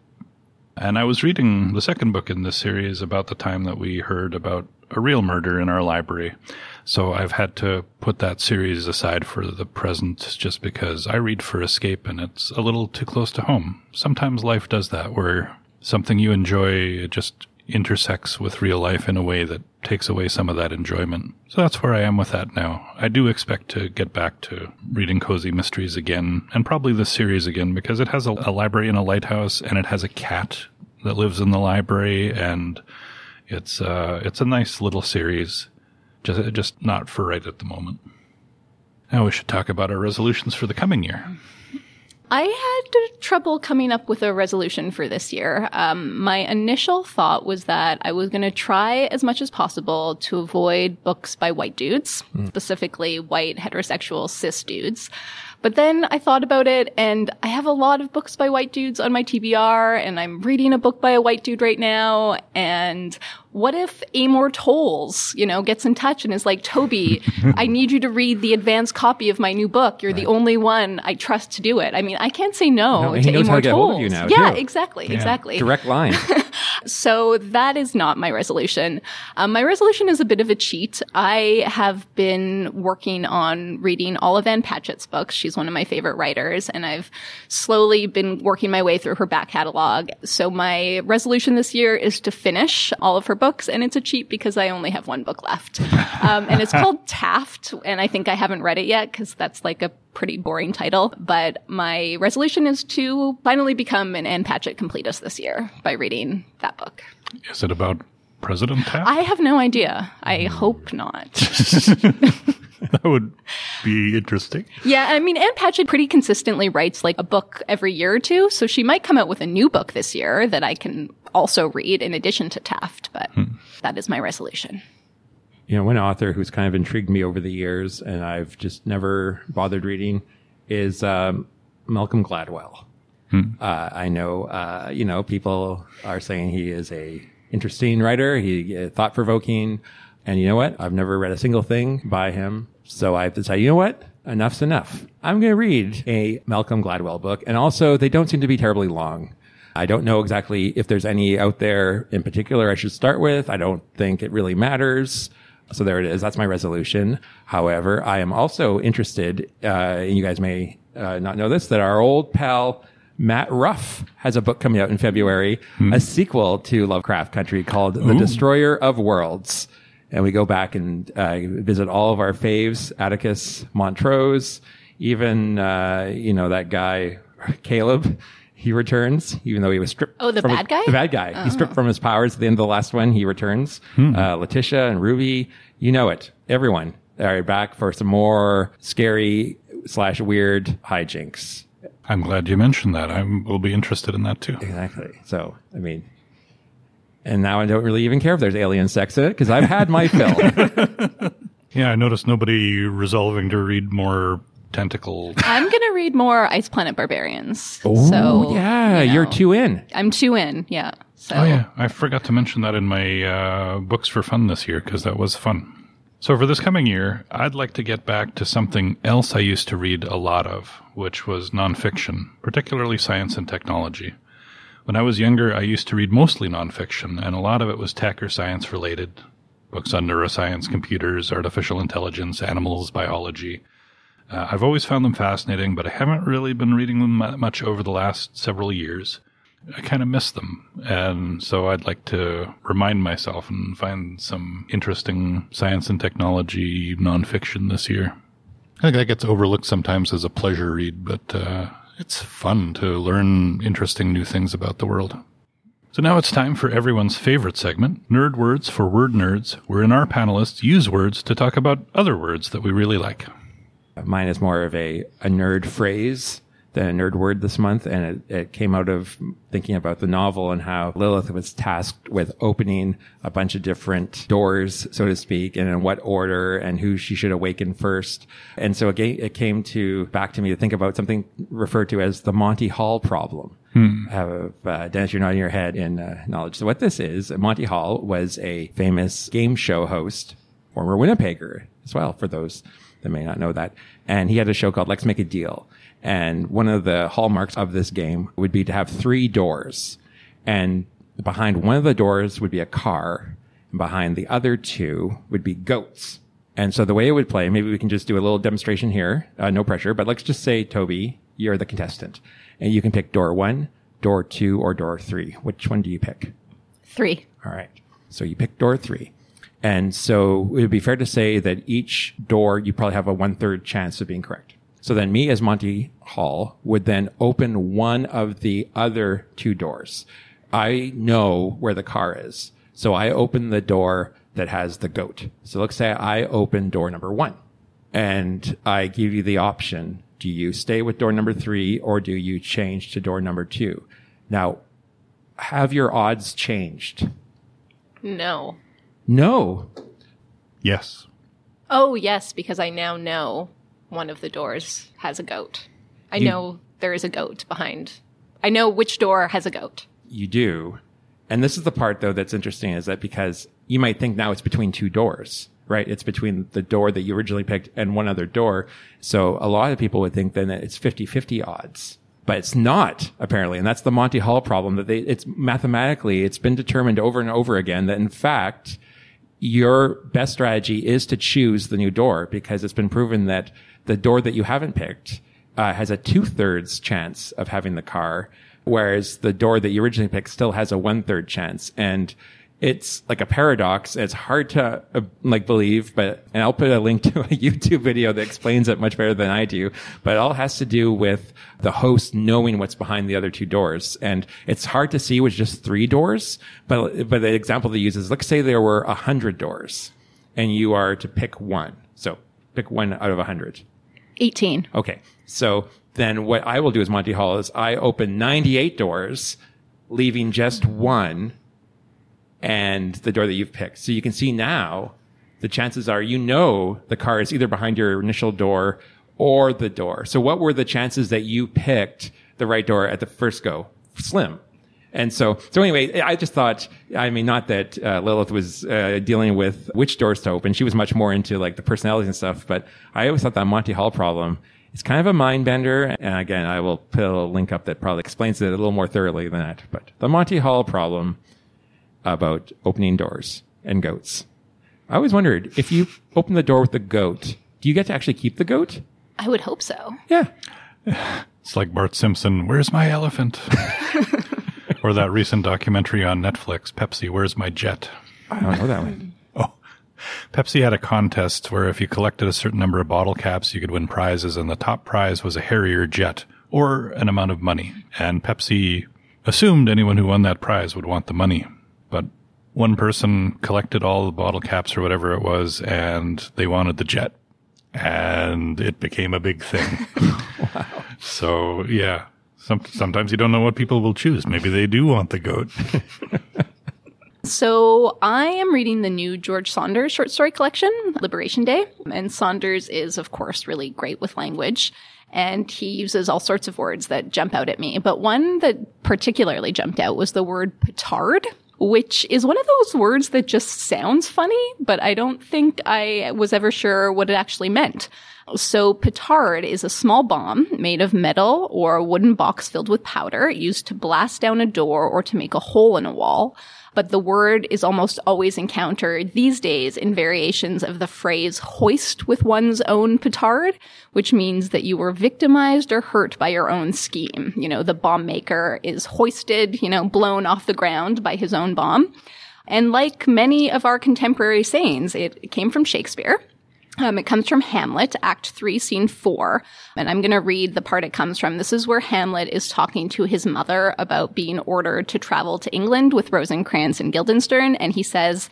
And I was reading the second book in this series about the time that we heard about a real murder in our library. So I've had to put that series aside for the present just because I read for escape and it's a little too close to home. Sometimes life does that, where something you enjoy just intersects with real life in a way that takes away some of that enjoyment. So that's where I am with that now. I do expect to get back to reading cozy mysteries again, and probably this series again, because it has a library in a lighthouse, and it has a cat that lives in the library, and it's a nice little series, just not for right at the moment. Now we should talk about our resolutions for the coming year. I had trouble coming up with a resolution for this year. My initial thought was that I was going to try as much as possible to avoid books by white dudes, specifically white heterosexual cis dudes. But then I thought about it, and I have a lot of books by white dudes on my TBR, and I'm reading a book by a white dude right now. And what if Amor Towles, gets in touch and is like, Toby, I need you to read the advanced copy of my new book. You're right. The only one I trust to do it. I mean, I can't say no to Amor Towles. You now, yeah, too. Exactly. Direct line. So that is not my resolution. My resolution is a bit of a cheat. I have been working on reading all of Ann Patchett's books. She's one of my favorite writers, and I've slowly been working my way through her back catalog. So my resolution this year is to finish all of her books, and it's a cheat because I only have one book left. And it's called Taft, and I think I haven't read it yet because that's like a pretty boring title. But my resolution is to finally become an Ann Patchett completist this year by reading that book. Is it about President Taft? I have no idea. I hope not. That would be interesting. Yeah, I mean, Ann Patchett pretty consistently writes like a book every year or two, so she might come out with a new book this year that I can also read in addition to Taft, but that is my resolution. One author who's kind of intrigued me over the years, and I've just never bothered reading, is Malcolm Gladwell. I know, people are saying he is a interesting writer, he thought-provoking. And you know what? I've never read a single thing by him. So I have to say, you know what? Enough's enough. I'm going to read a Malcolm Gladwell book. And also, they don't seem to be terribly long. I don't know exactly if there's any out there in particular I should start with. I don't think it really matters. So there it is. That's my resolution. However, I am also interested, and you guys may not know this, that our old pal Matt Ruff has a book coming out in February, a sequel to Lovecraft Country called The Destroyer of Worlds. And we go back and visit all of our faves, Atticus Montrose, even, that guy, Caleb, he returns, even though he was stripped. Oh, the bad guy? The bad guy. Oh. He's stripped from his powers at the end of the last one. He returns. Letitia and Ruby, everyone are back for some more scary/weird hijinks. I'm glad you mentioned that. I will be interested in that, too. Exactly. So, I mean... And now I don't really even care if there's alien sex in it, because I've had my fill. I noticed nobody resolving to read more tentacle. I'm going to read more Ice Planet Barbarians. Oh, so, yeah. You're two in. I'm two in, yeah. So. Oh, yeah. I forgot to mention that in my books for fun this year, because that was fun. So for this coming year, I'd like to get back to something else I used to read a lot of, which was nonfiction, particularly science and technology. When I was younger, I used to read mostly nonfiction, and a lot of it was tech or science-related. Books on neuroscience, computers, artificial intelligence, animals, biology. I've always found them fascinating, but I haven't really been reading them much over the last several years. I kind of miss them, and so I'd like to remind myself and find some interesting science and technology nonfiction this year. I think that gets overlooked sometimes as a pleasure read, but... it's fun to learn interesting new things about the world. So now it's time for everyone's favorite segment, Nerd Words for Word Nerds, wherein our panelists use words to talk about other words that we really like. Mine is more of a nerd phrase the nerd word this month, and it came out of thinking about the novel and how Lilith was tasked with opening a bunch of different doors, so to speak, and in what order and who she should awaken first. And so again, it came back to me to think about something referred to as the Monty Hall problem. Dennis, you're nodding your head in knowledge. So what this is, Monty Hall was a famous game show host, former Winnipegger as well, for those that may not know that. And he had a show called Let's Make a Deal. And one of the hallmarks of this game would be to have three doors. And behind one of the doors would be a car. And behind the other two would be goats. And so the way it would play, maybe we can just do a little demonstration here. No pressure. But let's just say, Toby, you're the contestant. And you can pick door one, door two, or door three. Which one do you pick? Three. All right. So you pick door three. And so it would be fair to say that each door, you probably have a 1/3 chance of being correct. So then me as Monty Hall would then open one of the other two doors. I know where the car is. So I open the door that has the goat. So let's say I open door number one. And I give you the option. Do you stay with door number three or do you change to door number two? Now, have your odds changed? No. No. Yes. Oh, yes, because I now know one of the doors has a goat. I know there is a goat behind. I know which door has a goat. You do. And this is the part, though, that's interesting, is that because you might think now it's between two doors, right? It's between the door that you originally picked and one other door. So a lot of people would think then that it's 50-50 odds. But it's not, apparently. And that's the Monty Hall problem, that it's mathematically, it's been determined over and over again that, in fact, your best strategy is to choose the new door, because it's been proven that the door that you haven't picked has a 2/3 chance of having the car, whereas the door that you originally picked still has a 1/3 chance. And it's like a paradox. It's hard to believe, and I'll put a link to a YouTube video that explains it much better than I do, but it all has to do with the host knowing what's behind the other two doors. And it's hard to see with just three doors, but the example they use is, let's say there were 100 doors and you are to pick one. So pick one out of 100. 18. Okay. So then what I will do as Monty Hall is I open 98 doors, leaving just one, and the door that you've picked. So you can see now the chances are, the car is either behind your initial door or the door. So what were the chances that you picked the right door at the first go? Slim. And so anyway, I just thought, not that Lilith was dealing with which doors to open. She was much more into the personalities and stuff. But I always thought that Monty Hall problem is kind of a mind bender. And again, I will put a link up that probably explains it a little more thoroughly than that. But the Monty Hall problem about opening doors and goats. I always wondered, if you open the door with the goat, do you get to actually keep the goat? I would hope so. Yeah. It's like Bart Simpson, where's my elephant? Or that recent documentary on Netflix, Pepsi, where's my jet? I don't know that one. Oh, Pepsi had a contest where if you collected a certain number of bottle caps, you could win prizes, and the top prize was a Harrier jet or an amount of money. And Pepsi assumed anyone who won that prize would want the money. But one person collected all the bottle caps or whatever it was, and they wanted the jet. And it became a big thing. Wow. So, yeah. Sometimes you don't know what people will choose. Maybe they do want the goat. So I am reading the new George Saunders short story collection, Liberation Day. And Saunders is, of course, really great with language. And he uses all sorts of words that jump out at me. But one that particularly jumped out was the word petard, which is one of those words that just sounds funny, but I don't think I was ever sure what it actually meant. So petard is a small bomb made of metal or a wooden box filled with powder used to blast down a door or to make a hole in a wall. But the word is almost always encountered these days in variations of the phrase hoist with one's own petard, which means that you were victimized or hurt by your own scheme. The bomb maker is hoisted, blown off the ground by his own bomb. And like many of our contemporary sayings, it came from Shakespeare. It comes from Hamlet, Act 3, Scene 4, and I'm going to read the part it comes from. This is where Hamlet is talking to his mother about being ordered to travel to England with Rosencrantz and Guildenstern, and he says,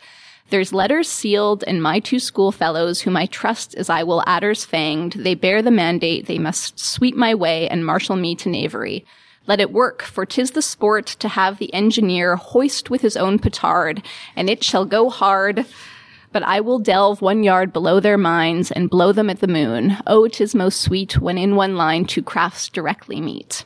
There's letters sealed and my two school fellows whom I trust as I will adders fanged. They bear the mandate. They must sweep my way and marshal me to knavery. Let it work, for 'tis the sport to have the engineer hoist with his own petard, and it shall go hard. But I will delve 1 yard below their minds and blow them at the moon. Oh, 'tis most sweet when in one line two crafts directly meet.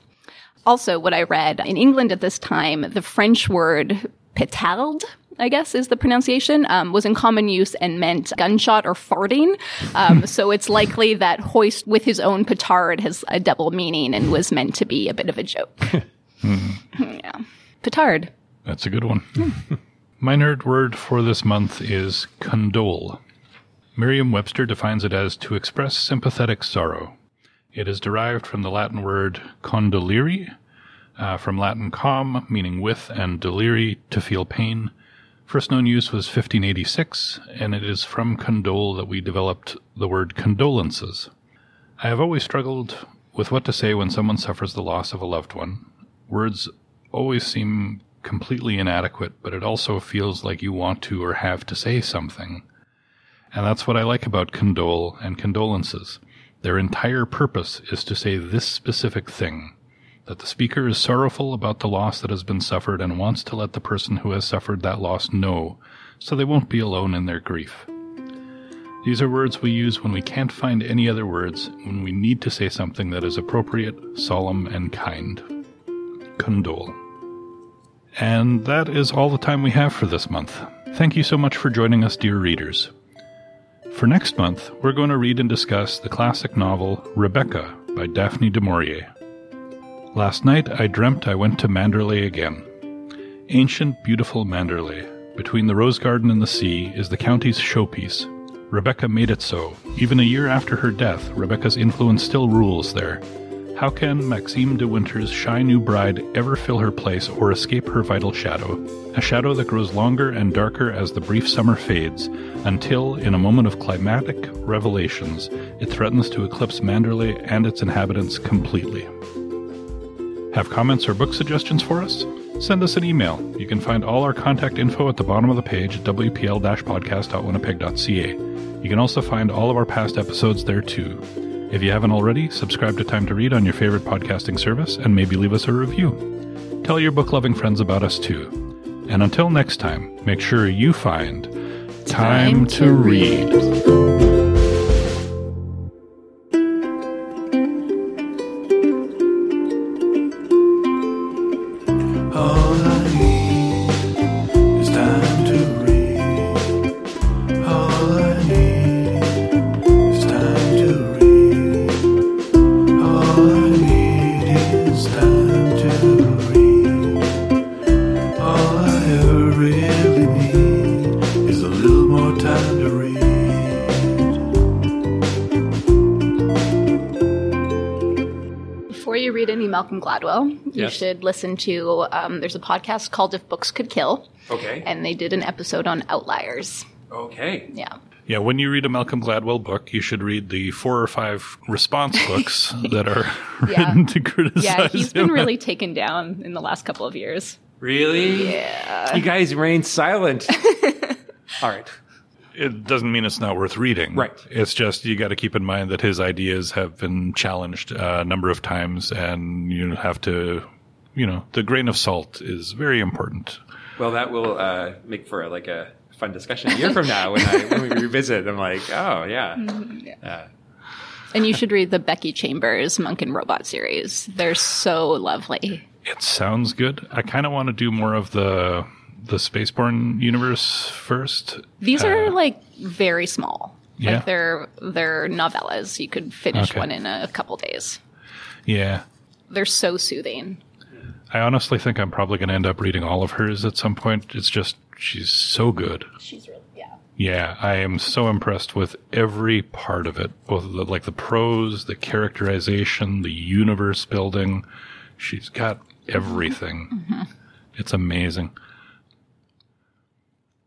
Also, what I read, in England at this time, the French word petard, I guess is the pronunciation, was in common use and meant gunshot or farting. So it's likely that hoist with his own petard has a double meaning and was meant to be a bit of a joke. Yeah. Petard. That's a good one. My nerd word for this month is condole. Merriam-Webster defines it as to express sympathetic sorrow. It is derived from the Latin word condolere, from Latin com, meaning with, and deliri, to feel pain. First known use was 1586, and it is from condole that we developed the word condolences. I have always struggled with what to say when someone suffers the loss of a loved one. Words always seem completely inadequate, but it also feels like you want to or have to say something. And that's what I like about condole and condolences. Their entire purpose is to say this specific thing, that the speaker is sorrowful about the loss that has been suffered and wants to let the person who has suffered that loss know, so they won't be alone in their grief. These are words we use when we can't find any other words, when we need to say something that is appropriate, solemn, and kind. Condole. And that is all the time we have for this month. Thank you so much for joining us, dear readers. For next month, we're going to read and discuss the classic novel Rebecca by Daphne du Maurier. Last night I dreamt I went to Manderley again. Ancient, beautiful Manderley, between the rose garden and the sea, is the county's showpiece. Rebecca made it so. Even a year after her death, Rebecca's influence still rules there. How can Maxime de Winter's shy new bride ever fill her place or escape her vital shadow? A shadow that grows longer and darker as the brief summer fades, until, in a moment of climatic revelations, it threatens to eclipse Manderley and its inhabitants completely. Have comments or book suggestions for us? Send us an email. You can find all our contact info at the bottom of the page at wpl-podcast.winnipeg.ca. You can also find all of our past episodes there too. If you haven't already, subscribe to Time to Read on your favorite podcasting service and maybe leave us a review. Tell your book-loving friends about us too. And until next time, make sure you find Time to Read. Malcolm Gladwell. You should listen to, there's a podcast called If Books Could Kill. Okay. And they did an episode on outliers. Okay. Yeah. Yeah, when you read a Malcolm Gladwell book, you should read the 4 or 5 response books that are written to criticize him. Yeah, he's been really taken down in the last couple of years. Really? Yeah. You guys reign silent. All right. It doesn't mean it's not worth reading. Right. It's just you got to keep in mind that his ideas have been challenged a number of times, and you have to, the grain of salt is very important. Well, that will make for a fun discussion a year from now when we revisit. I'm like, oh, yeah. And you should read the Becky Chambers Monk and Robot series. They're so lovely. It sounds good. I kind of want to do more of the Spaceborne universe first. These are very small. Yeah. Like they're novellas. You could finish one in a couple days. Yeah. They're so soothing. I honestly think I'm probably going to end up reading all of hers at some point. It's just, she's so good. She's really, yeah. Yeah. I am so impressed with every part of it. Both the prose, the characterization, the universe building. She's got everything. Mm-hmm. It's amazing.